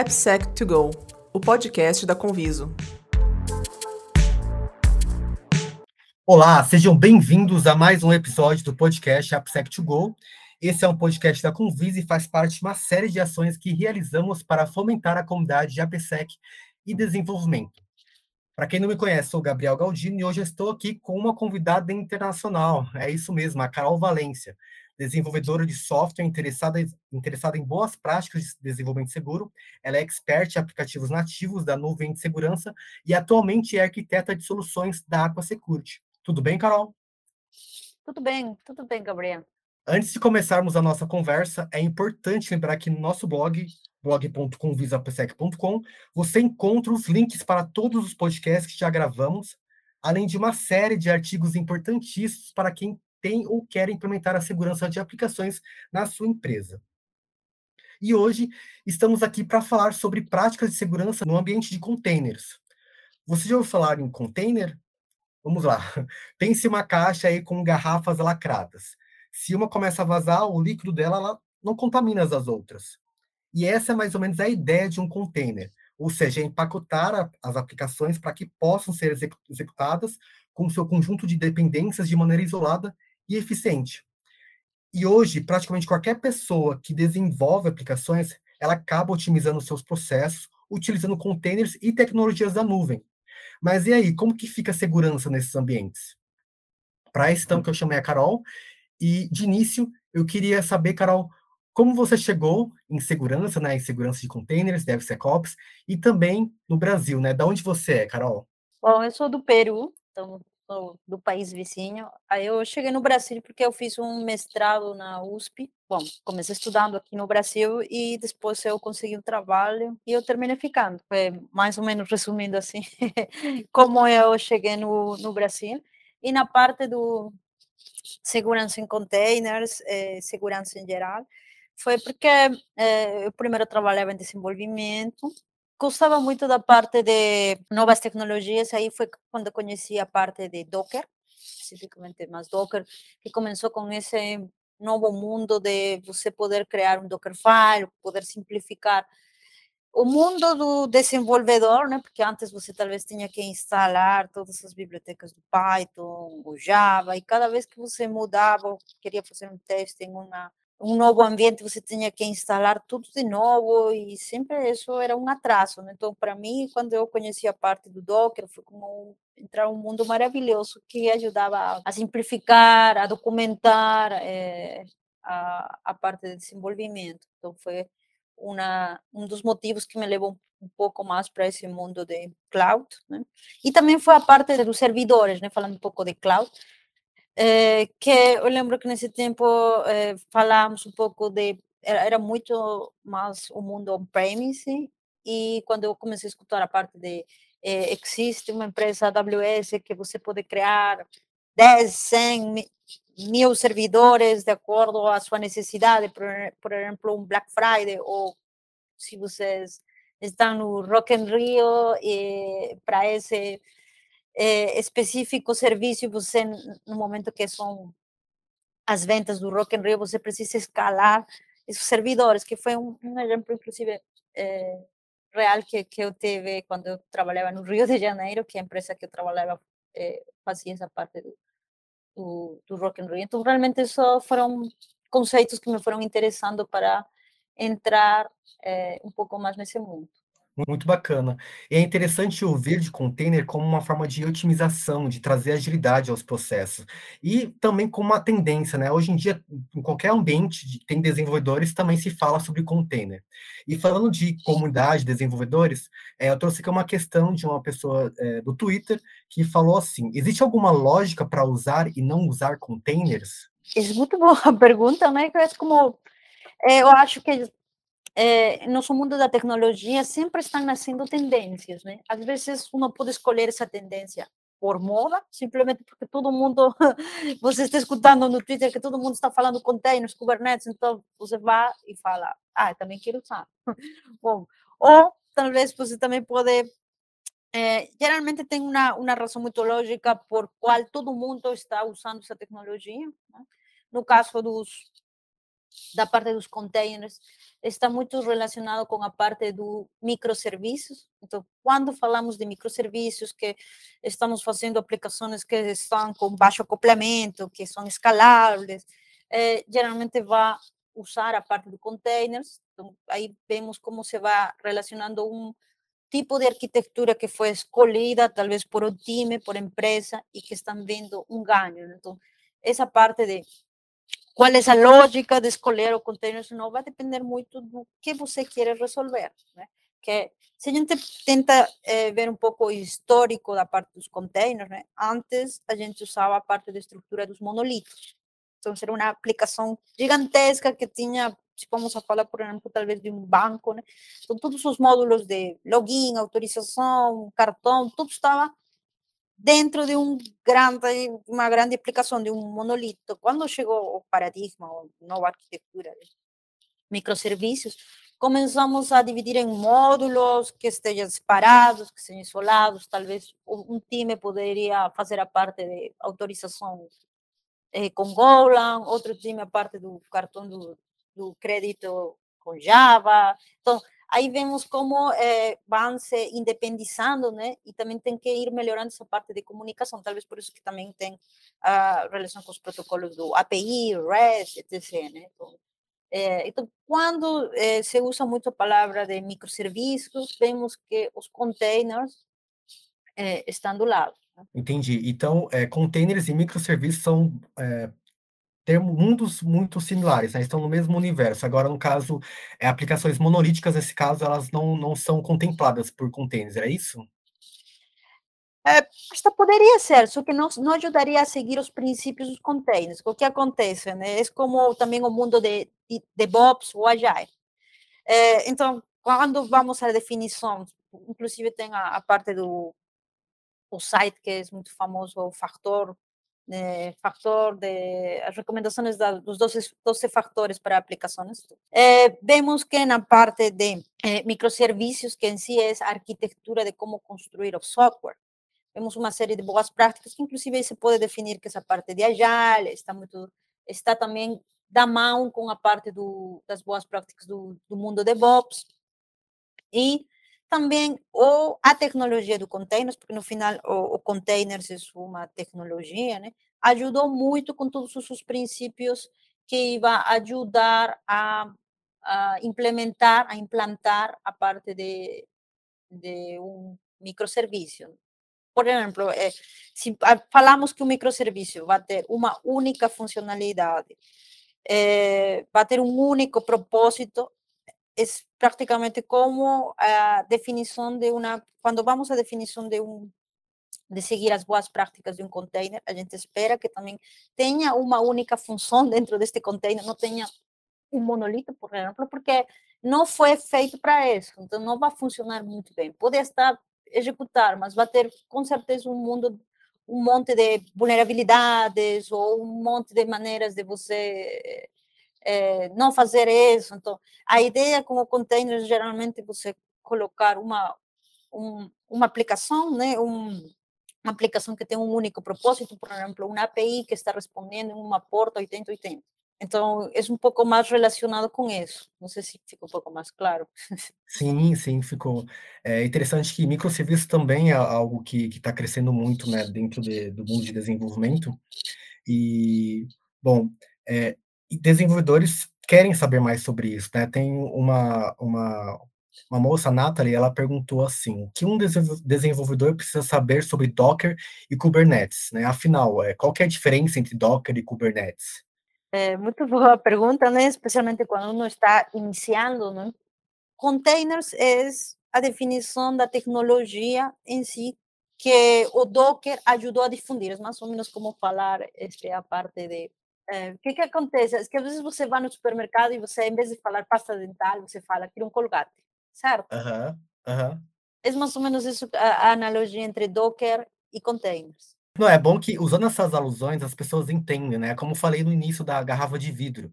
AppSec To Go, o podcast da Conviso. Olá, sejam bem-vindos a mais um episódio do podcast AppSec To Go. Esse é um podcast da Conviso e faz parte de uma série de ações que realizamos para fomentar a comunidade de AppSec e desenvolvimento. Para quem não me conhece, sou o Gabriel Galdino e hoje estou aqui com uma convidada internacional, é isso mesmo, a Carol Valencia, desenvolvedora de software interessada em boas práticas de desenvolvimento seguro. Ela é expert em aplicativos nativos da nuvem de segurança e atualmente é arquiteta de soluções da Aqua Security. Tudo bem, Carol? Tudo bem, Gabriel. Antes de começarmos a nossa conversa, é importante lembrar que no nosso blog, blog.convisoappsec.com, você encontra os links para todos os podcasts que já gravamos, além de uma série de artigos importantíssimos para quem tem ou quer implementar a segurança de aplicações na sua empresa. E hoje estamos aqui para falar sobre práticas de segurança no ambiente de containers. Você já ouviu falar em container? Vamos lá. Pense uma caixa aí com garrafas lacradas. Se uma começa a vazar, o líquido dela ela não contamina as outras. E essa é mais ou menos a ideia de um container, ou seja, empacotar as aplicações para que possam ser executadas com seu conjunto de dependências de maneira isolada e eficiente. E hoje, praticamente qualquer pessoa que desenvolve aplicações, ela acaba otimizando seus processos, utilizando containers e tecnologias da nuvem. Mas e aí, como que fica a segurança nesses ambientes? Para isso, então, que eu chamei a Carol, e de início, eu queria saber, Carol, como você chegou em segurança, né, em segurança de containers, DevSecOps, e também no Brasil, né? Da onde você é, Carol? Bom, eu sou do Peru, então... do país vizinho. Aí eu cheguei no Brasil porque eu fiz um mestrado na USP. Bom, comecei estudando aqui no Brasil e depois eu consegui um trabalho e eu terminei ficando. Foi mais ou menos resumindo assim como eu cheguei no Brasil. E na parte do segurança em containers, segurança em geral, foi porque eu primeiro trabalhava em desenvolvimento. Gostava muito da parte de novas tecnologias, aí foi quando conheci a parte de Docker, especificamente mais Docker, que começou com esse novo mundo de você poder criar um Dockerfile, poder simplificar o mundo do desenvolvedor, né? Porque antes você talvez tinha que instalar todas as bibliotecas do Python, do Java, e cada vez que você mudava, queria fazer um teste em um novo ambiente, você tinha que instalar tudo de novo e sempre isso era um atraso, né? Então, para mim, quando eu conheci a parte do Docker, foi como entrar num mundo maravilhoso que ajudava a simplificar, a documentar a parte de desenvolvimento. Então, foi um dos motivos que me levou um pouco mais para esse mundo de cloud, né? E também foi a parte dos servidores, né? Falando um pouco de cloud, que eu lembro que nesse tempo falamos um pouco de... Era muito mais o mundo on-premise, e quando eu comecei a escutar a parte de... existe uma empresa AWS que você pode criar 10, 100 mil servidores de acordo com a sua necessidade, por exemplo, um Black Friday, ou se vocês estão no Rock in Rio, para esse... específico serviço, você, no momento que são as ventas do Rock in Rio, você precisa escalar esses servidores, que foi um exemplo, inclusive, real que eu tive quando eu trabalhava no Rio de Janeiro, que a empresa que eu trabalhava fazia essa parte do Rock in Rio. Então, realmente, isso foram conceitos que me foram interessando para entrar um pouco mais nesse mundo. Muito bacana. E é interessante ouvir de container como uma forma de otimização, de trazer agilidade aos processos. E também como uma tendência, né? Hoje em dia, em qualquer ambiente, tem desenvolvedores, também se fala sobre container. E falando de comunidade, desenvolvedores, eu trouxe aqui uma questão de uma pessoa do Twitter que falou assim: existe alguma lógica para usar e não usar containers? Isso é muito boa a pergunta, né? Eu acho que... nosso mundo da tecnologia sempre estão nascendo tendências, né? Às vezes, uma pode escolher essa tendência por moda, simplesmente porque todo mundo... Você está escutando no Twitter que todo mundo está falando containers, Kubernetes, então você vai e fala, eu também quero usar. Bom, ou talvez você também pode... geralmente tem uma razão muito lógica por qual todo mundo está usando essa tecnologia, né? No caso dos da parte dos containers, está muito relacionado com a parte do microserviços. Então, quando falamos de microserviços, que estamos fazendo aplicações que estão com baixo acoplamento, que são escaláveis, geralmente vai usar a parte do containers. Então, aí vemos como se vai relacionando um tipo de arquitetura que foi escolhida, talvez por um time, por empresa, e que estão vendo um ganho. Então, essa parte de qual é a lógica de escolher o container não vai depender muito do que você quer resolver, né? Que, se a gente tenta ver um pouco o histórico da parte dos containers, né? Antes a gente usava a parte da estrutura dos monolitos. Então, era uma aplicação gigantesca que tinha, se vamos a falar, por exemplo, talvez de um banco, né? Então, todos os módulos de login, autorização, cartão, tudo estava dentro de uma grande aplicação, de um monolito. Quando chegou o paradigma, ou nova arquitetura de microserviços, começamos a dividir em módulos que estejam separados, que sejam isolados. Talvez um time poderia fazer a parte de autorização com Golang, outro time a parte do cartão do crédito com Java. Então, aí vemos como vão se independizando, né? E também tem que ir melhorando essa parte de comunicação. Talvez por isso que também tem a relação com os protocolos do API, REST, etc., né? Então, quando se usa muito a palavra de microserviços, vemos que os containers estão do lado. Entendi. Então, containers e microserviços são mundos muito similares, né? Estão no mesmo universo. Agora, no caso, aplicações monolíticas, nesse caso, elas não são contempladas por containers, é isso? Esta poderia ser, só que não ajudaria a seguir os princípios dos containers. O que acontece, né? É como também o mundo de DevOps ou Agile. Então, quando vamos à definição, inclusive tem a parte do o site que é muito famoso, o fator de as recomendações dos 12 fatores para aplicações. Vemos que na parte de microserviços, que em si é a arquitetura de como construir o software, vemos uma série de boas práticas, que inclusive se pode definir que essa parte de Agile está também da mão com a parte das boas práticas do mundo DevOps. E também a tecnologia do containers, porque no final o containers é uma tecnologia, né? Ajudou muito com todos os princípios que vai ajudar a implantar a parte de um microserviço. Por exemplo, se falamos que um microserviço vai ter uma única funcionalidade, vai ter um único propósito, é praticamente como a definição de uma... Quando vamos à definição de seguir as boas práticas de um container, a gente espera que também tenha uma única função dentro deste container, não tenha um monolito, por exemplo, porque não foi feito para isso, então não vai funcionar muito bem. Pode estar executar, mas vai ter, com certeza, um monte de vulnerabilidades ou um monte de maneiras de você... não fazer isso. Então, a ideia com o container, geralmente, você colocar uma aplicação, né? Uma aplicação que tem um único propósito, por exemplo, uma API que está respondendo uma porta 8080. Então, é um pouco mais relacionado com isso. Não sei se ficou um pouco mais claro. Sim, ficou. É interessante que microserviços também é algo que está crescendo muito, né, dentro do mundo de desenvolvimento. E, bom... E desenvolvedores querem saber mais sobre isso, né? Tem uma moça, a Nathalie, ela perguntou assim, o que um desenvolvedor precisa saber sobre Docker e Kubernetes, né? Afinal, qual que é a diferença entre Docker e Kubernetes? É muito boa pergunta, né? Especialmente quando uno está iniciando, né? Containers é a definição da tecnologia em si que o Docker ajudou a difundir, é mais ou menos como falar a parte de... O que acontece? É que às vezes você vai no supermercado e você, em vez de falar pasta dental, você fala, quero um colgate, certo? Uhum. É mais ou menos isso a analogia entre Docker e containers. Não, é bom que, usando essas alusões, as pessoas entendem, né? Como eu falei no início da garrafa de vidro.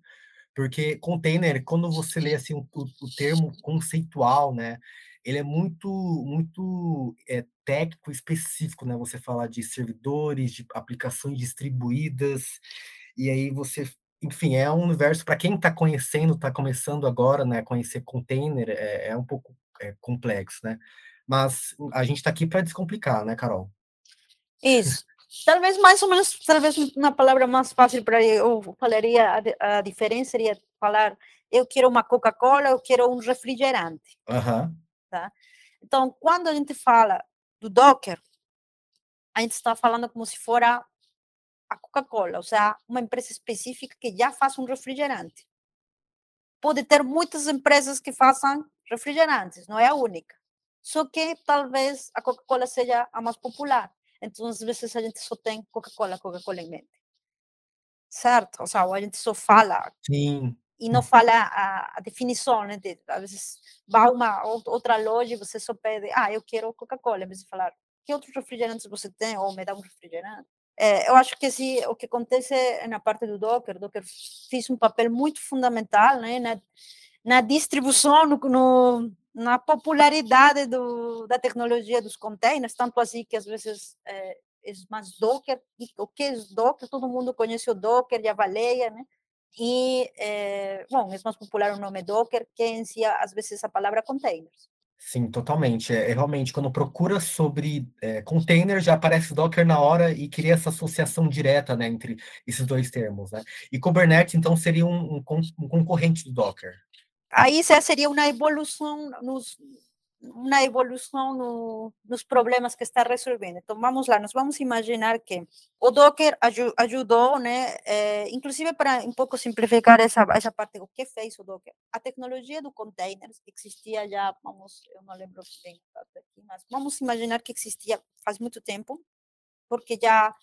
Porque container, quando você lê assim, o termo conceitual, né? Ele é muito técnico específico, né? Você fala de servidores, de aplicações distribuídas... E aí você enfim, é um universo, para quem está conhecendo, está começando agora, né, conhecer container, é um pouco complexo, né? Mas a gente está aqui para descomplicar, né, Carol? Isso. Talvez mais ou menos, talvez uma palavra mais fácil para eu falaria, a diferença seria falar, eu quero uma Coca-Cola, eu quero um refrigerante. Uhum. Tá? Então, quando a gente fala do Docker, a gente está falando como se fosse a Coca-Cola, ou seja, uma empresa específica que já faz um refrigerante. Pode ter muitas empresas que façam refrigerantes, não é a única. Só que talvez a Coca-Cola seja a mais popular. Então, às vezes, a gente só tem Coca-Cola, Coca-Cola em mente. Certo? Ou seja, a gente só fala. Sim. E não fala a definição, né? Às vezes, vai uma outra loja e você só pede, eu quero Coca-Cola. Em vez de falar, que outros refrigerantes você tem? Ou me dá um refrigerante? Eu acho que assim, o que acontece na parte do Docker, o Docker fez um papel muito fundamental, né? na distribuição, na popularidade da tecnologia dos containers, tanto assim que às vezes é mais Docker, e o que é Docker, todo mundo conhece o Docker e a baleia, né? E, é mais popular o nome Docker, que em si, às vezes, a palavra containers. Sim, totalmente. Realmente, quando procura sobre container, já aparece Docker na hora e cria essa associação direta, né, entre esses dois termos, né? E Kubernetes, então, seria um concorrente do Docker. Aí seria uma evolução nos problemas que está resolvendo. Então, vamos lá, nós vamos imaginar que o Docker ajudou, né? Inclusive, para um pouco simplificar essa parte, o que fez o Docker? A tecnologia do containers existia já, eu não lembro o que tem aqui, mas vamos imaginar que existia faz muito tempo, porque já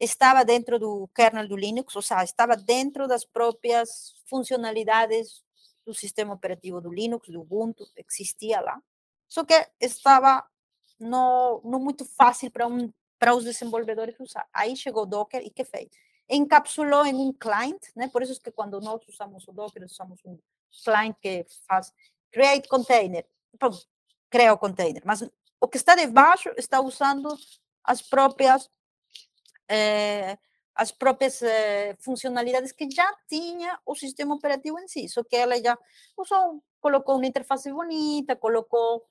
estava dentro do kernel do Linux, ou seja, estava dentro das próprias funcionalidades do sistema operativo do Linux, do Ubuntu, existia lá. Só que estava não muito fácil para os desenvolvedores usar. Aí chegou o Docker e o que fez? Encapsulou em um client, né? Por isso que quando nós usamos o Docker, usamos um client que faz create container, cria o container. Mas o que está debaixo está usando as próprias funcionalidades que já tinha o sistema operativo em si, só que ela já colocou uma interface bonita, colocou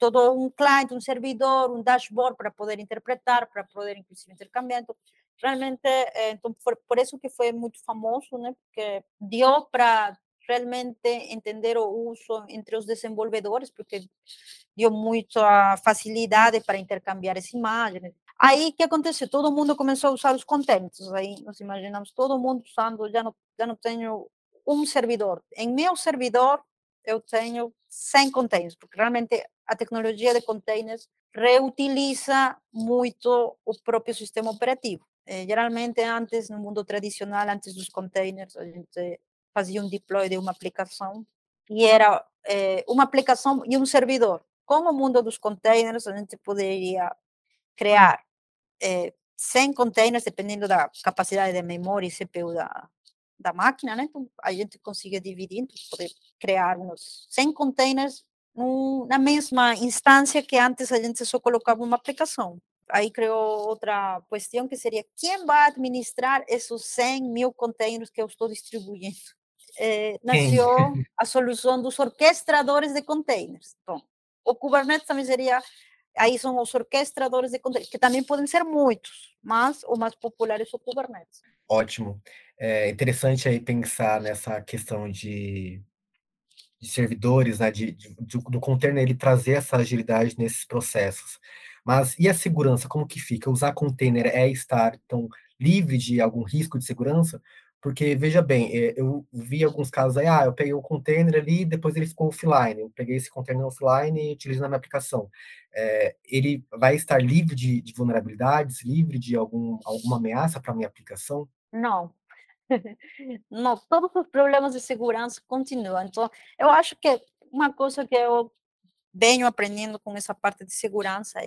todo um client, um servidor, um dashboard para poder interpretar, para poder, inclusive, intercambiar. Então, realmente, então, por isso que foi muito famoso, né? Porque deu para realmente entender o uso entre os desenvolvedores, porque deu muita facilidade para intercambiar as imagens. Aí, o que aconteceu? Todo mundo começou a usar os containers. Aí, nós imaginamos todo mundo usando, já não tenho um servidor. Em meu servidor, eu tenho 100 containers, porque realmente a tecnologia de containers reutiliza muito o próprio sistema operativo. Geralmente, antes, no mundo tradicional, antes dos containers, a gente fazia um deploy de uma aplicação, e era uma aplicação e um servidor. Com o mundo dos containers, a gente poderia criar 100 containers, dependendo da capacidade de memória e CPU da máquina, né? Então, a gente consegue dividir, então, poder criar uns 100 containers na mesma instância que antes a gente só colocava uma aplicação. Aí criou outra questão que seria, quem vai administrar esses 100.000 containers que eu estou distribuindo? Nasceu a solução dos orquestradores de containers. Então, o Kubernetes também seria... Aí são os orquestradores de containers, que também podem ser muitos, mas o mais popular é o Kubernetes. Ótimo. É interessante aí pensar nessa questão de servidores, né, do container, ele trazer essa agilidade nesses processos. Mas e a segurança, como que fica? Usar container é estar então livre de algum risco de segurança? Porque, veja bem, eu vi alguns casos aí, eu peguei o container ali, depois ele ficou offline, eu peguei esse container offline e utilizo na minha aplicação. Ele vai estar livre de vulnerabilidades, livre de alguma ameaça para a minha aplicação? Não. Não, todos os problemas de segurança continuam. Então, eu acho que uma coisa que eu venho aprendendo com essa parte de segurança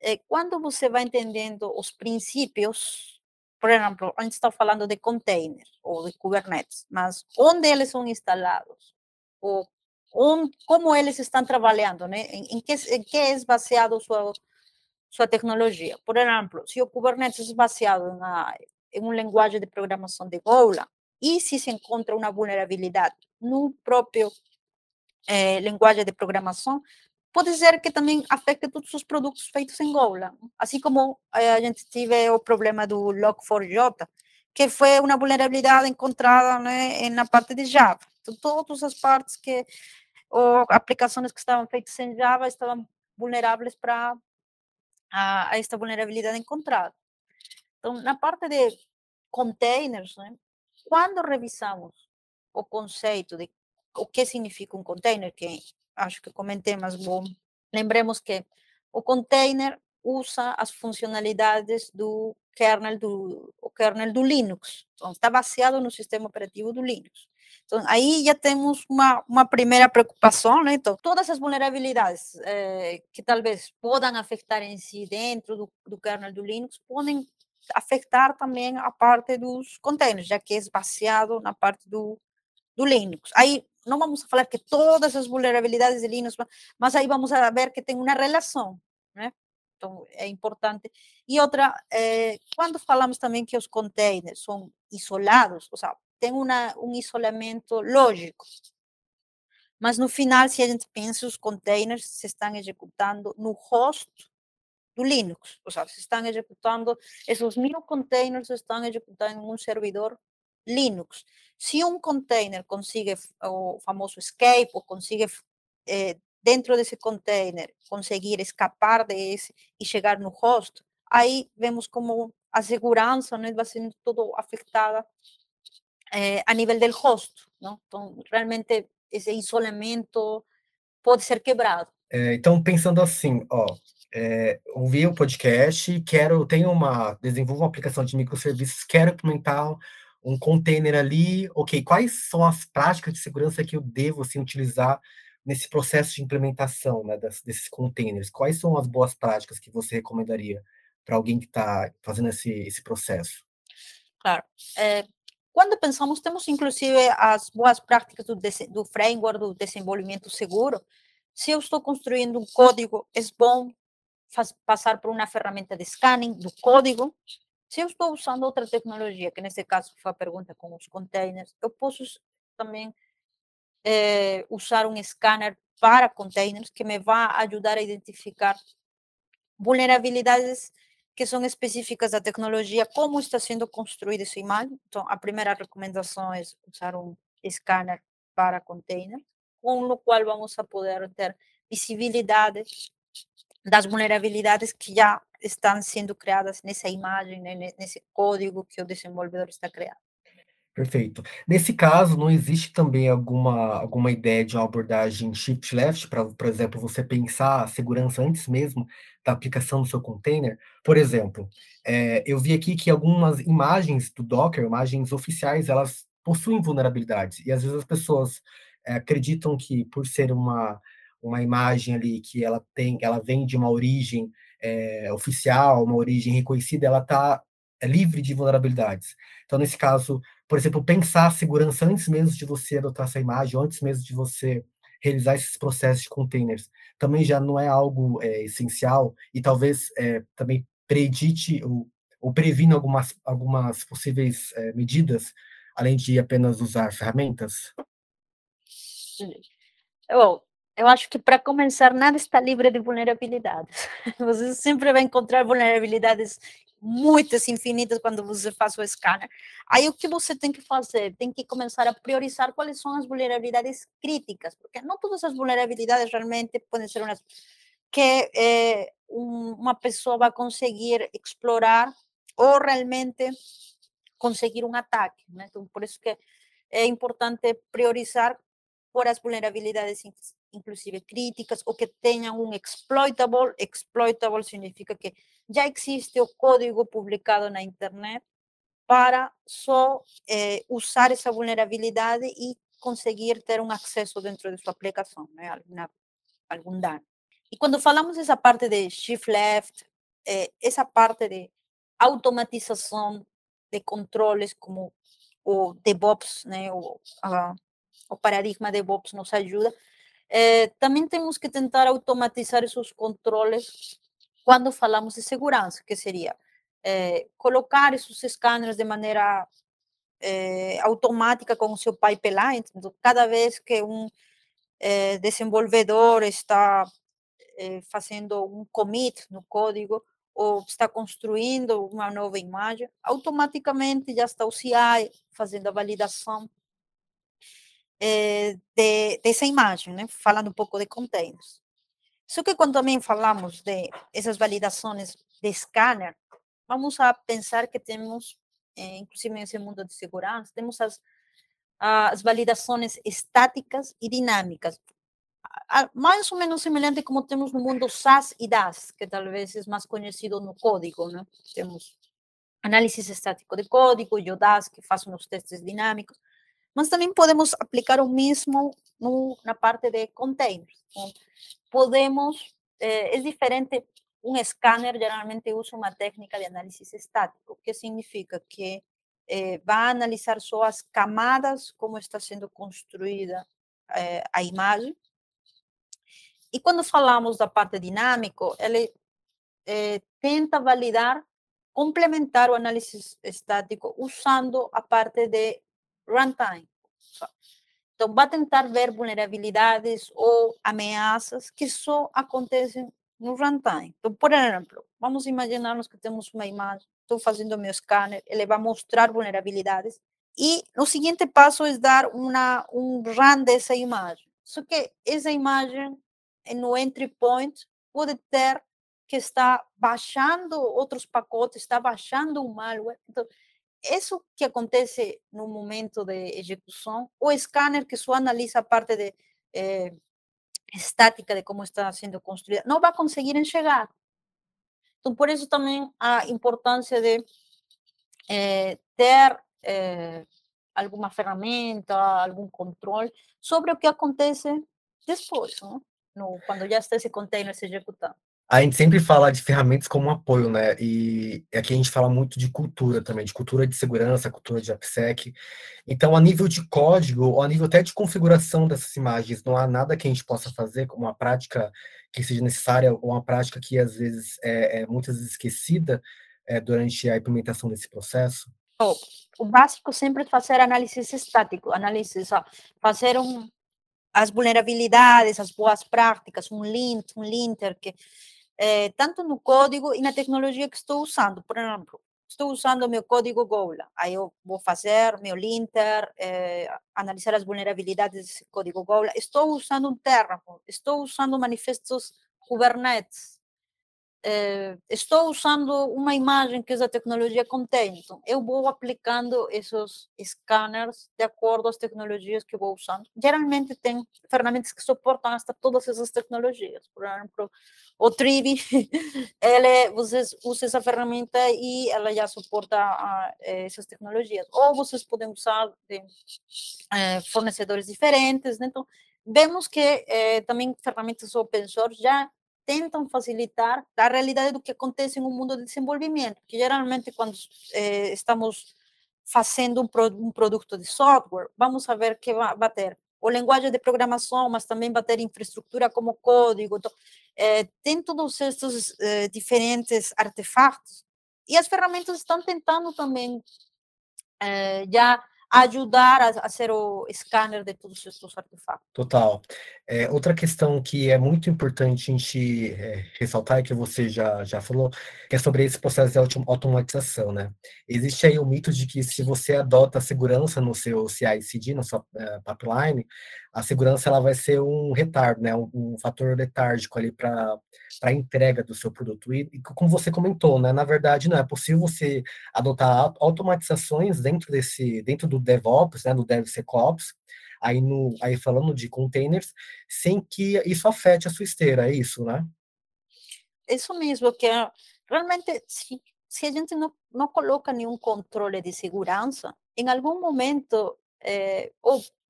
é quando você vai entendendo os princípios. Por exemplo, a gente está falando de container ou de Kubernetes, mas onde eles são instalados, ou como eles estão trabalhando, né? Em que é baseado sua tecnologia. Por exemplo, se o Kubernetes é baseado na em um linguagem de programação de Golang, e se se encontra uma vulnerabilidade no próprio linguagem de programação, pode ser que também afete todos os produtos feitos em Golang. Assim como a gente teve o problema do Log4j, que foi uma vulnerabilidade encontrada, né, na parte de Java. Então, todas as partes que, ou aplicações que estavam feitas em Java, estavam vulneráveis para a esta vulnerabilidade encontrada. Então, na parte de containers, né, quando revisamos o conceito de o que significa um container, que acho que comentei, mas bom, lembremos que o container usa as funcionalidades do kernel do Linux. Então, está baseado no sistema operativo do Linux. Então, aí já temos uma primeira preocupação, né? Então, todas as vulnerabilidades que talvez podam afetar em si dentro do kernel do Linux, podem afetar também a parte dos containers, já que é baseado na parte do Linux. Aí, não vamos falar que todas as vulnerabilidades de Linux, mas aí vamos a ver que tem uma relação, né? Então, é importante. E outra, quando falamos também que os containers são isolados, ou seja, tem um isolamento lógico, mas no final, se a gente pensa, os containers se estão executando no host do Linux, ou seja, se estão executando, esses 1000 containers se estão executando em um servidor Linux. Se um container consegue o famoso escape, ou consegue dentro desse container conseguir escapar desse e chegar no host, aí vemos como a segurança, né, vai sendo toda afetada a nível do host, não? Então, realmente esse isolamento pode ser quebrado. Então, pensando assim, ouvi o podcast, desenvolvo uma aplicação de microserviços, quero implementar um container ali, ok, quais são as práticas de segurança que eu devo, assim, utilizar nesse processo de implementação, né, desses containers? Quais são as boas práticas que você recomendaria para alguém que está fazendo esse processo? Claro. Quando pensamos, temos inclusive as boas práticas do framework do desenvolvimento seguro. Se eu estou construindo um código, é bom passar por uma ferramenta de scanning do código. Se eu estou usando outra tecnologia, que nesse caso foi a pergunta com os containers, eu posso também usar um scanner para containers que me vai ajudar a identificar vulnerabilidades que são específicas da tecnologia, como está sendo construída essa imagem. Então, a primeira recomendação é usar um scanner para containers, com o qual vamos poder ter visibilidade das vulnerabilidades que já estão sendo criadas nessa imagem, né, nesse código que o desenvolvedor está criando. Perfeito. Nesse caso, não existe também alguma ideia de uma abordagem shift left, para, por exemplo, você pensar a segurança antes mesmo da aplicação do seu container? Por exemplo, eu vi aqui que algumas imagens do Docker, imagens oficiais, elas possuem vulnerabilidades, e às vezes as pessoas acreditam que, por ser uma imagem ali que ela vem de uma origem oficial, uma origem reconhecida, ela está livre de vulnerabilidades. Então, nesse caso, por exemplo, pensar a segurança antes mesmo de você adotar essa imagem, antes mesmo de você realizar esses processos de containers, também já não é algo essencial, e talvez também predite ou previna algumas possíveis medidas, além de apenas usar ferramentas? Eu acho que, para começar, nada está livre de vulnerabilidades. Você sempre vai encontrar vulnerabilidades muitas, infinitas, quando você faz o scanner. Aí o que você tem que fazer? Tem que começar a priorizar quais são as vulnerabilidades críticas, porque não todas as vulnerabilidades realmente podem ser umas que uma pessoa vai conseguir explorar ou realmente conseguir um ataque, né? Então, por isso que é importante priorizar por as vulnerabilidades inclusive críticas, ou que tenham um exploitable. Exploitable significa que já existe o código publicado na internet para só usar essa vulnerabilidade e conseguir ter um acesso dentro de sua aplicação, né? Algum dano. E quando falamos dessa parte de shift left, essa parte de automatização de controles, como o DevOps, né? O paradigma DevOps nos ajuda. Também temos que tentar automatizar esses controles quando falamos de segurança, que seria colocar esses scanners de maneira automática com o seu pipeline. Então, cada vez que um desenvolvedor está fazendo um commit no código ou está construindo uma nova imagem, automaticamente já está o CI fazendo a validação dessa imagem, né? Falando um pouco de containers. Só que quando também falamos de essas validações de scanner, vamos a pensar que temos, inclusive nesse mundo de segurança, temos as validações estáticas e dinâmicas, mais ou menos semelhante como temos no mundo SAS e DAS, que talvez é mais conhecido no código, né? Temos análise estática de código e o DAS, que faz os testes dinâmicos, mas também podemos aplicar o mesmo na parte de containers. Então, podemos, é diferente, um scanner geralmente usa uma técnica de análise estática, o que significa que vai analisar só as camadas, como está sendo construída a imagem. E quando falamos da parte dinâmica, ele tenta validar, complementar o análise estático usando a parte de runtime. Então, vai tentar ver vulnerabilidades ou ameaças que só acontecem no runtime. Então, por exemplo, vamos imaginarmos que temos uma imagem, estou fazendo meu scanner, ele vai mostrar vulnerabilidades e o seguinte passo é dar um run dessa imagem. Só que essa imagem, no entry point, pode ter que estar baixando outros pacotes, está baixando um malware. Então, isso que acontece no momento de execução, o scanner que só analisa a parte de estática de como está sendo construída, não vai conseguir enxergar. Então, por isso também a importância de ter alguma ferramenta, algum controle sobre o que acontece depois, né? Quando já está esse container se executando. A gente sempre fala de ferramentas como apoio, né? E aqui a gente fala muito de cultura também, de cultura de segurança, cultura de AppSec. Então, a nível de código, ou a nível até de configuração dessas imagens, não há nada que a gente possa fazer como uma prática que seja necessária, ou uma prática que, às vezes, muitas vezes esquecida durante a implementação desse processo? O básico sempre é fazer análise estático, fazer as vulnerabilidades, as boas práticas, um lint, um linter, que tanto no código e na tecnologia que estou usando. Por exemplo, estou usando o meu código Golang, aí eu vou fazer meu linter, analisar as vulnerabilidades desse código Golang. Estou usando um Terraform, estou usando manifestos Kubernetes, estou usando uma imagem que essa tecnologia contém. Então, eu vou aplicando esses scanners de acordo às tecnologias que vou usando. Geralmente, tem ferramentas que suportam todas essas tecnologias. Por exemplo, o Trivy, vocês usam essa ferramenta e ela já suporta essas tecnologias. Ou vocês podem usar de fornecedores diferentes, né? Então, vemos que também ferramentas open source já tentam facilitar a realidade do que acontece no mundo do desenvolvimento, que geralmente quando estamos fazendo um produto de software, vamos ver que vai ter o linguagem de programação, mas também vai ter infraestrutura como código, então, tem todos esses diferentes artefatos, e as ferramentas estão tentando também já ajudar a ser o scanner de todos esses artefatos. Total. Outra questão que é muito importante a gente ressaltar, que você já falou, que é sobre esse processo de automatização, né? Existe aí o mito de que se você adota a segurança no seu CI/CD, na sua pipeline, a segurança ela vai ser um retardo, né? Um fator letárgico ali para a entrega do seu produto. E como você comentou, né? Na verdade, não é possível você adotar automatizações dentro do DevOps, né? Do DevSecOps, aí falando de containers, sem que isso afete a sua esteira, é isso, né? Isso mesmo, que realmente, se a gente não coloca nenhum controle de segurança, em algum momento,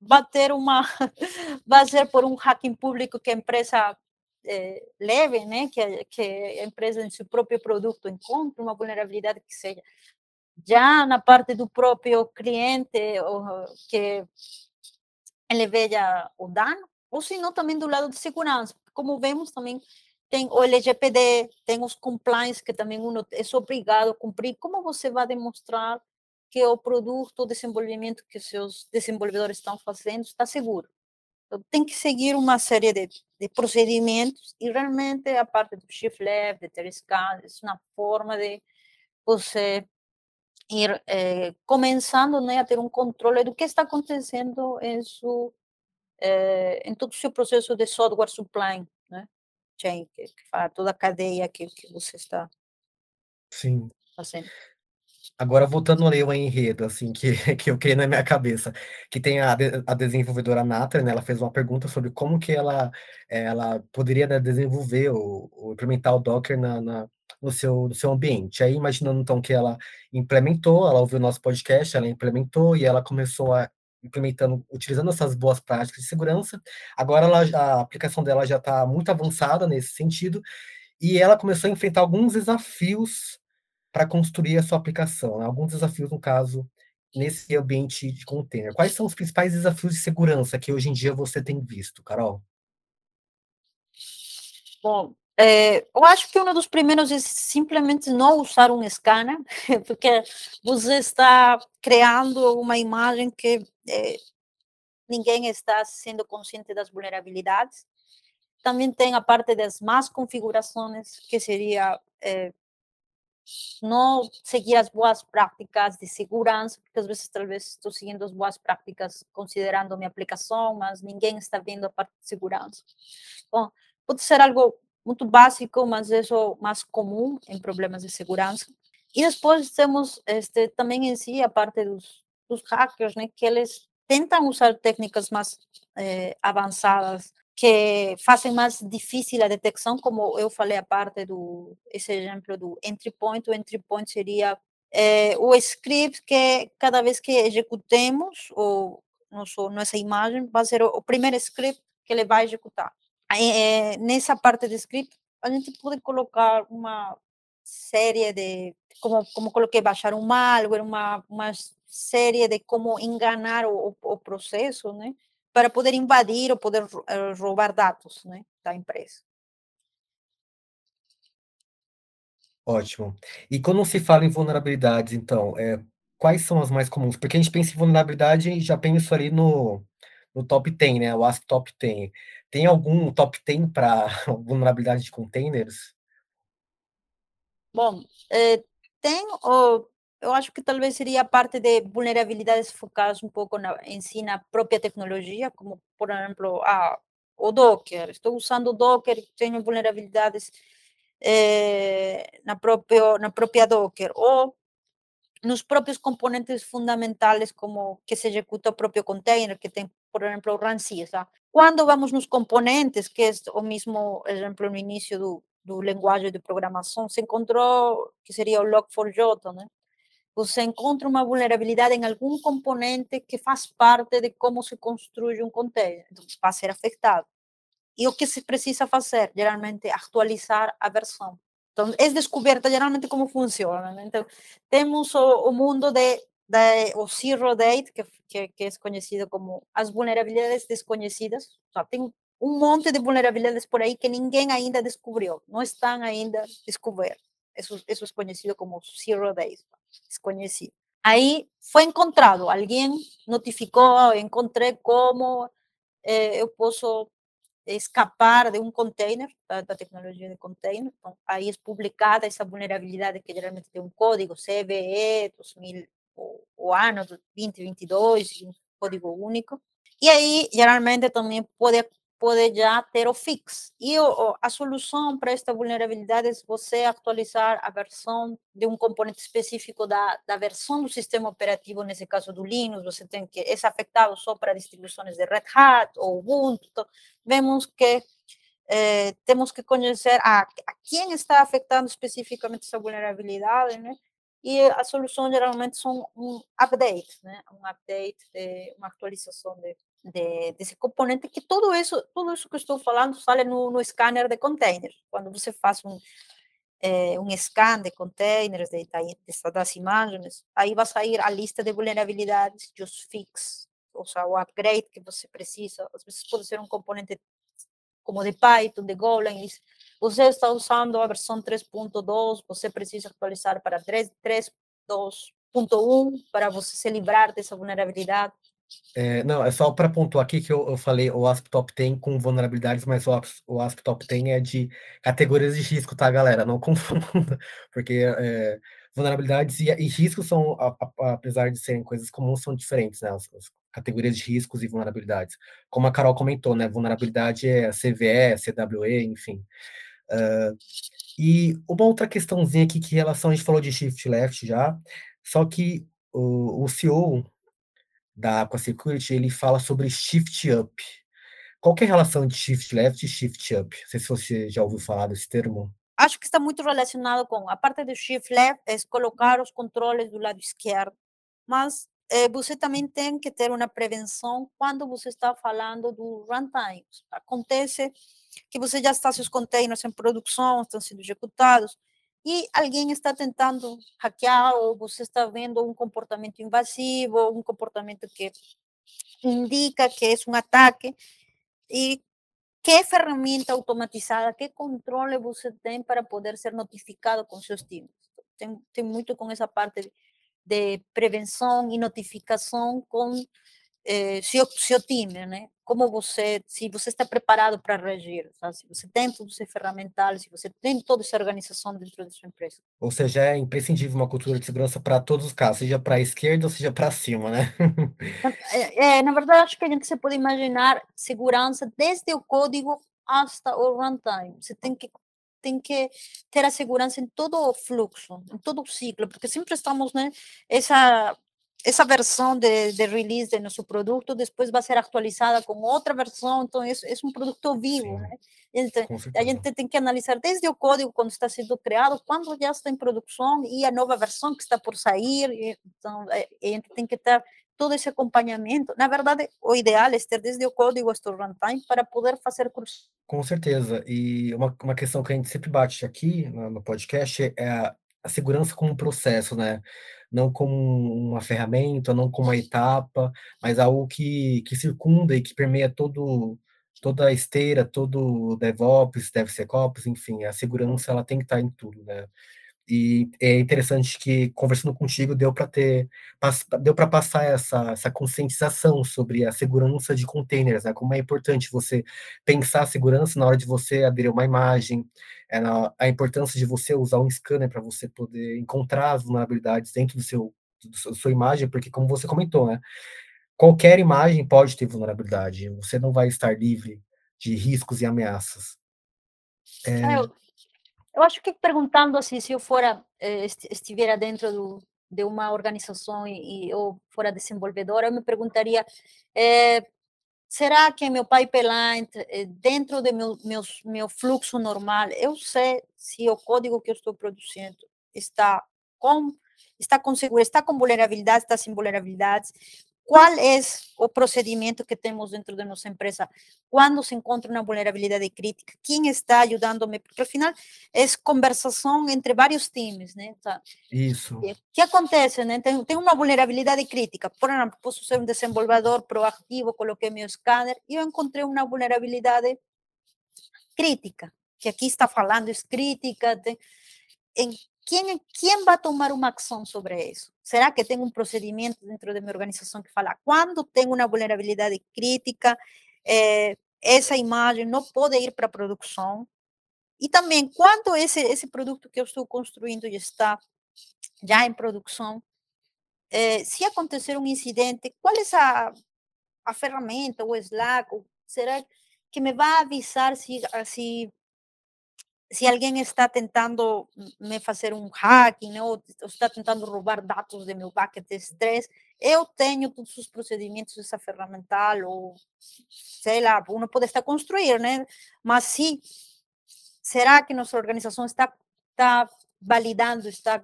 vai ser por um hacking público que a empresa leve, né? Que a empresa em seu próprio produto encontre uma vulnerabilidade que seja. Já na parte do próprio cliente, que ele veja o dano, ou se não também do lado de segurança. Como vemos também, tem o LGPD, tem os compliance que também uno é obrigado a cumprir. Como você vai demonstrar que o produto, o desenvolvimento que os seus desenvolvedores estão fazendo está seguro? Então, tem que seguir uma série de procedimentos e realmente a parte do shift left, de ter escala, é uma forma de você ir começando, né, a ter um controle do que está acontecendo em todo o seu processo de software supply, né? Chain, que fala toda a cadeia que você está Sim. fazendo. Agora, voltando ali ao enredo, assim, que eu criei na minha cabeça, que tem a desenvolvedora Nathan, né, ela fez uma pergunta sobre como que ela poderia, né, desenvolver ou implementar o Docker no seu ambiente. Aí, imaginando, então, que ela implementou, ela ouviu o nosso podcast, ela implementou e ela começou a implementando, utilizando essas boas práticas de segurança. Agora, a aplicação dela já está muito avançada nesse sentido e ela começou a enfrentar alguns desafios para construir a sua aplicação, né? Alguns desafios, no caso, nesse ambiente de container. Quais são os principais desafios de segurança que hoje em dia você tem visto, Carol? Bom, eu acho que um dos primeiros é simplesmente não usar um scanner, porque você está criando uma imagem que ninguém está sendo consciente das vulnerabilidades. Também tem a parte das más configurações, que seria... não seguir as boas práticas de segurança, porque às vezes talvez estou seguindo as boas práticas considerando minha aplicação, mas ninguém está vendo a parte de segurança. Bom, pode ser algo muito básico, mas isso é mais comum em problemas de segurança. E depois temos também em si a parte dos hackers, né, que eles tentam usar técnicas mais avançadas, que fazem mais difícil a detecção, como eu falei, a parte esse exemplo do entry point. O entry point seria o script que cada vez que executemos nossa imagem, vai ser o primeiro script que ele vai executar. Nessa parte de script, a gente pode colocar uma série de, como coloquei, baixar um malware, uma série de como enganar o processo, né, para poder invadir ou poder roubar dados, né, da empresa. Ótimo. E quando se fala em vulnerabilidades, então, quais são as mais comuns? Porque a gente pensa em vulnerabilidade e já penso ali no top 10, né, o OWASP top 10. Tem algum top 10 para vulnerabilidade de containers? Bom, tem o... Eu acho que talvez seria a parte de vulnerabilidades focadas um pouco na própria tecnologia, como, por exemplo, o Docker. Estou usando o Docker, tenho vulnerabilidades na própria Docker, ou nos próprios componentes fundamentais, como que se executa o próprio container, que tem, por exemplo, o runc. Tá? Quando vamos nos componentes, que é o mesmo exemplo no início do linguagem de programação, se encontrou que seria o Log4j, né? Você encontra uma vulnerabilidade em algum componente que faz parte de como se construi um container, então vai ser afetado. E o que se precisa fazer? Geralmente, atualizar a versão. Então, é descoberta geralmente como funciona, né? Então, temos o mundo o zero day, que é conhecido como as vulnerabilidades desconhecidas. Só tem um monte de vulnerabilidades por aí que ninguém ainda descobriu, não estão ainda descobertas. Isso é conhecido como zero day. Desconhecido. Aí foi encontrado, alguém notificou, encontrei como eu posso escapar de um container, da tecnologia de container. Então, aí é publicada essa vulnerabilidade que geralmente tem um código CWE, 2000, o ano 2022, um código único. E aí, geralmente, também pode já ter o fix. E a solução para esta vulnerabilidade é você atualizar a versão de um componente específico da versão do sistema operativo, nesse caso do Linux, você tem que é afetado só para distribuições de Red Hat ou Ubuntu. Então, vemos que temos que conhecer a quem está afetando especificamente essa vulnerabilidade, né? E a solução geralmente são um update, né? Um update, uma atualização desse componente, que tudo isso que estou falando sai no scanner de containers. Quando você faz um scan de containers, das imagens, aí vai sair a lista de vulnerabilidades, os fix, ou seja, o upgrade que você precisa. Às vezes pode ser um componente como de Python, de Golang, você está usando a versão 3.2, você precisa atualizar para 3.2.1 para você se livrar dessa vulnerabilidade. Não, é só para pontuar aqui que eu falei o OWASP Top 10 com vulnerabilidades, mas o OWASP Top 10 é de categorias de risco, tá, galera? Não confunda, porque vulnerabilidades e riscos são, apesar de serem coisas comuns, são diferentes, né? As categorias de riscos e vulnerabilidades. Como a Carol comentou, né? Vulnerabilidade é CVE, CWE, enfim. E uma outra questãozinha aqui que em relação, a gente falou de shift left já, só que o CEO da Aqua Security, ele fala sobre shift up. Qual que é a relação de shift left e shift up? Não sei se você já ouviu falar desse termo. Acho que está muito relacionado com a parte do shift left, é colocar os controles do lado esquerdo, mas você também tem que ter uma prevenção quando você está falando do runtime. Acontece que você já está seus containers em produção, estão sendo executados, e alguém está tentando hackear, ou você está vendo um comportamento invasivo, um comportamento que indica que é um ataque. E que ferramenta automatizada, que controle você tem para poder ser notificado com seus times? Tem muito com essa parte de prevenção e notificação com seu time, né? Como se você está preparado para reagir, tá? Se você tem todo esse ferramental, se você tem toda essa organização dentro da sua empresa. Ou seja, é imprescindível uma cultura de segurança para todos os casos, seja para a esquerda ou seja para cima, né? Na verdade, acho que a gente pode imaginar segurança desde o código até o runtime. Você tem que ter a segurança em todo o fluxo, em todo o ciclo, porque sempre estamos, né, essa versão de release do nosso produto depois vai ser atualizada com outra versão, então é um produto vivo, né? Então, a gente tem que analisar desde o código quando está sendo criado, quando já está em produção e a nova versão que está por sair, então a gente tem que ter todo esse acompanhamento. Na verdade, o ideal é ter desde o código até o runtime para poder fazer curso. Com certeza, e uma questão que a gente sempre bate aqui no podcast é a segurança como um processo, né? Não como uma ferramenta, não como uma etapa, mas algo que circunda e que permeia toda a esteira, todo DevOps, DevSecOps, enfim, a segurança ela tem que estar em tudo, né? E é interessante que, conversando contigo, deu para passar essa conscientização sobre a segurança de containers, né? Como é importante você pensar a segurança na hora de você aderir uma imagem, a importância de você usar um scanner para você poder encontrar as vulnerabilidades dentro da sua imagem, porque, como você comentou, né? Qualquer imagem pode ter vulnerabilidade, você não vai estar livre de riscos e ameaças. Eu acho que perguntando assim, se eu estiver dentro de uma organização e eu fora desenvolvedora, eu me perguntaria, será que meu pipeline, dentro do meu fluxo normal, eu sei se o código que eu estou produzindo está com segurança, está com vulnerabilidades, está sem vulnerabilidades? Qual é o procedimento que temos dentro da nossa empresa? Quando se encontra uma vulnerabilidade crítica? Quem está ajudando-me? Porque, afinal, é conversação entre vários times, né? Então, isso. O que acontece, né? Tem uma vulnerabilidade crítica. Por exemplo, posso ser um desenvolvedor proativo, coloquei meu scanner e eu encontrei uma vulnerabilidade crítica, que aqui está falando, é crítica. Quem vai tomar uma ação sobre isso? Será que tem um procedimento dentro da minha organização que fala quando tem uma vulnerabilidade crítica, essa imagem não pode ir para a produção? E também, quando esse produto que eu estou construindo já está já em produção, se acontecer um incidente, qual é a ferramenta, o Slack, será que me vai avisar se alguém está tentando me fazer um hacking, ou está tentando roubar dados de meu bucket de stress? Eu tenho todos os procedimentos dessa ferramenta, ou sei lá, uno pode estar construindo, né? Mas será que nossa organização está validando, está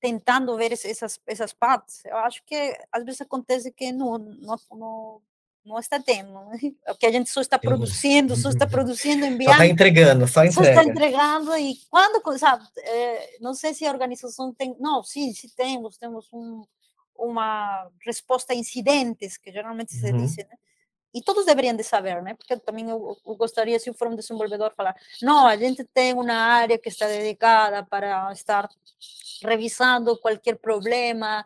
tentando ver essas partes? Eu acho que às vezes acontece que não está tendo, né? Porque a gente só está produzindo, enviando. Só está entregando, e quando, sabe, não sei se a organização tem, não, sim, temos uma resposta a incidentes, que geralmente se diz, né? E todos deveriam de saber, né? Porque também eu gostaria, se eu for um desenvolvedor, falar, não, a gente tem uma área que está dedicada para estar revisando qualquer problema,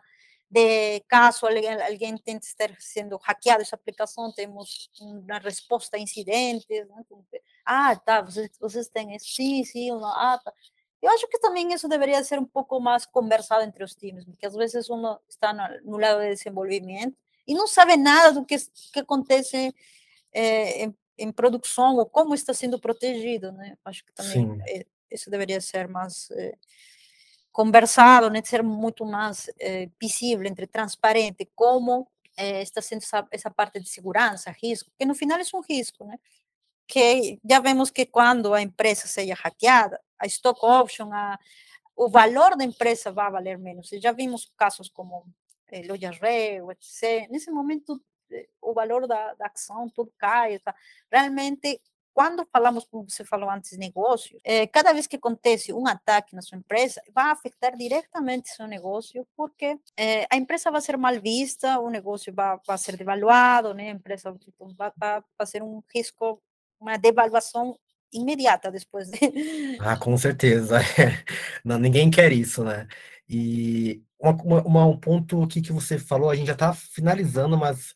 de caso alguém tente estar sendo hackeado essa aplicação, temos uma resposta a incidentes, né? Ah, tá, vocês têm isso, sim, ah, tá. Eu acho que também isso deveria ser um pouco mais conversado entre os times, porque às vezes um está no lado de desenvolvimento e não sabe nada do que acontece em produção ou como está sendo protegido, né? Acho que também isso deveria ser mais conversado, né? Ser muito mais visível, transparente, como está sendo essa parte de segurança, risco, que no final é um risco, né? Que já vemos que quando a empresa seja hackeada, a stock option, o valor da empresa vai valer menos. E já vimos casos como Lojas Reu, etc. Nesse momento, o valor da ação tudo cai. Tá? Realmente, quando falamos, como você falou antes, negócio, cada vez que acontece um ataque na sua empresa, vai afetar diretamente seu negócio, porque a empresa vai ser mal vista, o negócio vai ser devaluado, né? A empresa vai ser um risco, uma devaluação imediata depois dele. Ah, com certeza. Não, ninguém quer isso, né? E um ponto aqui que você falou, a gente já está finalizando, mas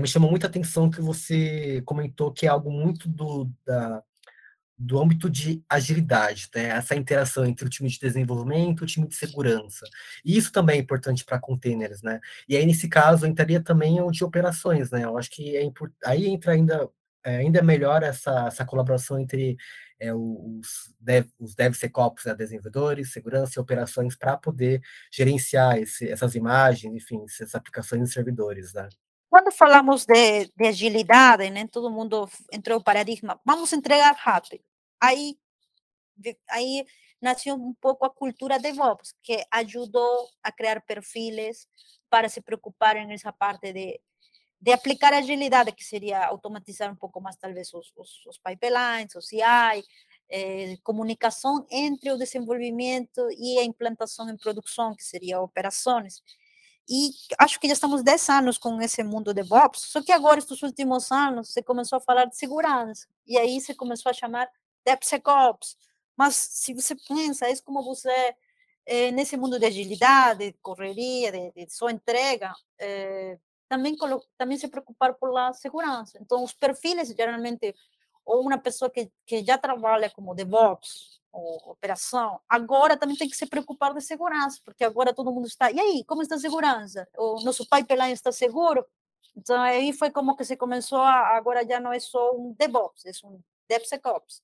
me chamou muita atenção que você comentou que é algo muito do âmbito de agilidade, né? Essa interação entre o time de desenvolvimento e o time de segurança. E isso também é importante para containers, né? E aí, nesse caso, entraria também o de operações, né? Eu acho que aí entra ainda melhor essa colaboração entre os DevSecOps, né, desenvolvedores, segurança e operações, para poder gerenciar essas imagens, enfim, essas aplicações e servidores, né? Quando falamos de agilidade, né, todo mundo entrou no paradigma, vamos entregar rápido. Aí nasceu um pouco a cultura DevOps, que ajudou a criar perfis para se preocuparem nessa parte de aplicar agilidade, que seria automatizar um pouco mais, talvez, os pipelines, o CI, comunicação entre o desenvolvimento e a implantação em produção, que seria operações. E acho que já estamos 10 anos com esse mundo de DevOps, só que agora, estes últimos anos, se começou a falar de segurança, e aí se começou a chamar DevSecOps. Mas, se você pensa, é como você, nesse mundo de agilidade, de correria, de só entrega, também se preocupar pela segurança. Então, os perfis, geralmente, ou uma pessoa que já trabalha como DevOps, ou operação, agora também tem que se preocupar de segurança, porque agora todo mundo está, e aí, como está a segurança? O nosso pipeline está seguro? Então, aí foi como que se começou, agora já não é só um DevOps, é um DevSecOps.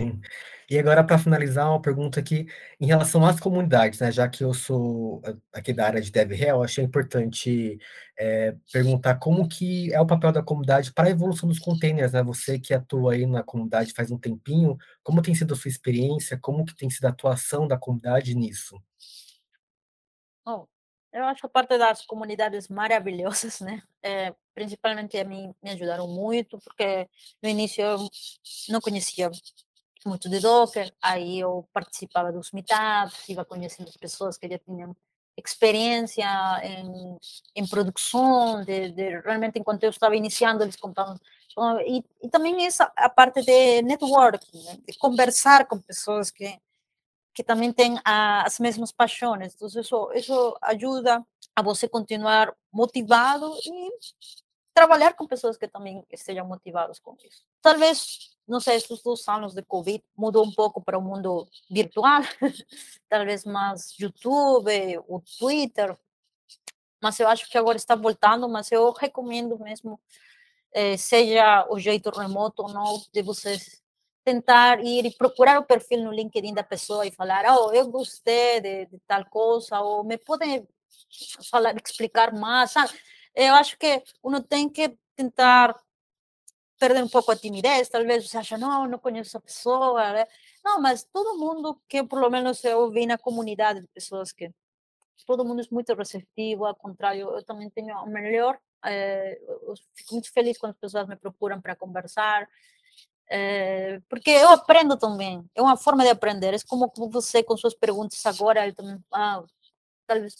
Sim. E agora, para finalizar, uma pergunta aqui em relação às comunidades, né? Já que eu sou aqui da área de DevRel, achei importante perguntar como que é o papel da comunidade para a evolução dos containers, né? Você que atua aí na comunidade faz um tempinho, como tem sido a sua experiência, como que tem sido a atuação da comunidade nisso? Eu acho a parte das comunidades maravilhosas, né? Principalmente a mim me ajudaram muito, porque no início eu não conhecia muito de Docker, aí eu participava dos meetups, iba conhecendo as pessoas que já tinham experiência em produção, realmente enquanto eu estava iniciando, eles contavam. E também essa, a parte de networking, né? De conversar com pessoas que também têm as mesmas paixões. Então, isso ajuda a você continuar motivado e trabalhar com pessoas que também estejam motivadas com isso. Talvez, não sei, esses 2 anos de Covid mudou um pouco para o mundo virtual, talvez mais YouTube, o Twitter, mas eu acho que agora está voltando, mas eu recomendo mesmo, seja o jeito remoto ou não, de vocês tentar ir e procurar o perfil no LinkedIn da pessoa e falar, eu gostei de tal coisa, ou me podem falar, explicar mais, sabe? Eu acho que uno tem que tentar perder um pouco a timidez, talvez você acha, não conheço a pessoa, né? Não, mas todo mundo que, pelo menos, eu vi na comunidade de pessoas que todo mundo é muito receptivo, ao contrário, eu também tenho o melhor, eu fico muito feliz quando as pessoas me procuram para conversar, porque eu aprendo também, é uma forma de aprender, é como você com suas perguntas agora, eu também, talvez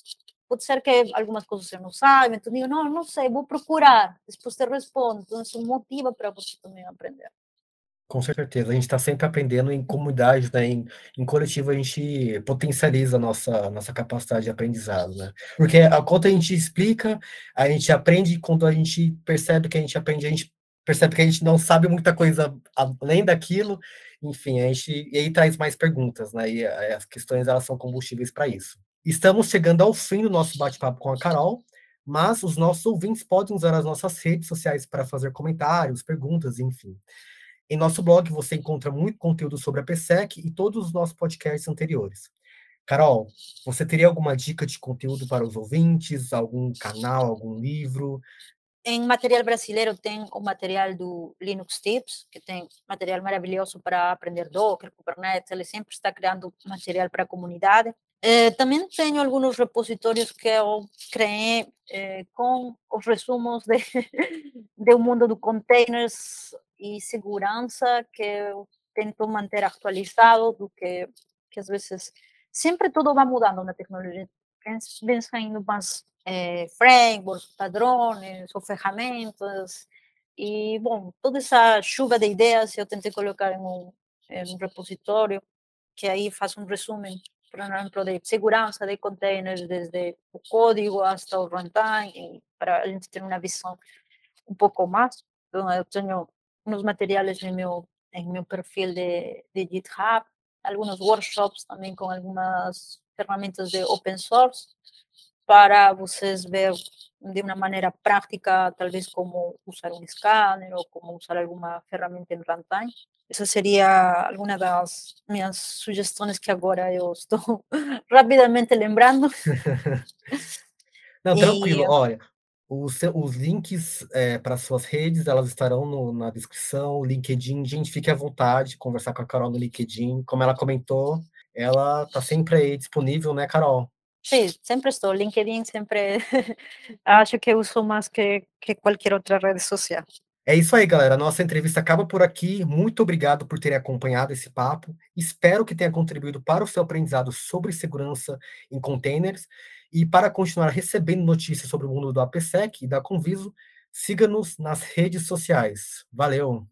pode ser que algumas coisas você não sabe, então digo, não, não sei, vou procurar, depois te respondo, então isso motiva para você também aprender. Com certeza, a gente está sempre aprendendo em comunidade, né? Em coletivo a gente potencializa a nossa capacidade de aprendizado, né? Porque quando a gente explica, a gente aprende, quando a gente percebe que a gente aprende, a gente percebe que a gente não sabe muita coisa além daquilo, enfim, a gente, e aí traz mais perguntas, né? E as questões, elas são combustíveis para isso. Estamos chegando ao fim do nosso bate-papo com a Carol, mas os nossos ouvintes podem usar as nossas redes sociais para fazer comentários, perguntas, enfim. Em nosso blog você encontra muito conteúdo sobre a AppSec e todos os nossos podcasts anteriores. Carol, você teria alguma dica de conteúdo para os ouvintes? Algum canal, algum livro? Em material brasileiro tem o material do Linux Tips, que tem material maravilhoso para aprender Docker, Kubernetes, ele sempre está criando material para a comunidade. Também tenho alguns repositórios que eu criei com os resumos do mundo do containers e segurança, que eu tento manter atualizado, do que às vezes sempre tudo vai mudando na tecnologia, vem saindo mais frameworks, padrões ou ferramentas, e bom, toda essa chuva de ideias eu tentei colocar em um repositório, que aí faz um resumo, por exemplo, de segurança de containers, desde o código até o runtime, para a gente ter uma visão um pouco mais. Então eu tenho uns materiais em meu perfil de GitHub, alguns workshops também com algumas ferramentas de open source, para vocês verem de uma maneira prática, talvez como usar um scanner ou como usar alguma ferramenta em runtime. Essa seria alguma das minhas sugestões que agora eu estou rapidamente lembrando. Não, tranquilo, olha... Os links para suas redes, elas estarão na descrição, LinkedIn, gente, fique à vontade, conversar com a Carol no LinkedIn, como ela comentou, ela está sempre aí disponível, né, Carol? Sim, sempre estou, LinkedIn sempre, acho que uso mais que qualquer outra rede social. É isso aí, galera, nossa entrevista acaba por aqui, muito obrigado por terem acompanhado esse papo, espero que tenha contribuído para o seu aprendizado sobre segurança em containers. E para continuar recebendo notícias sobre o mundo do AppSec e da Conviso, siga-nos nas redes sociais. Valeu!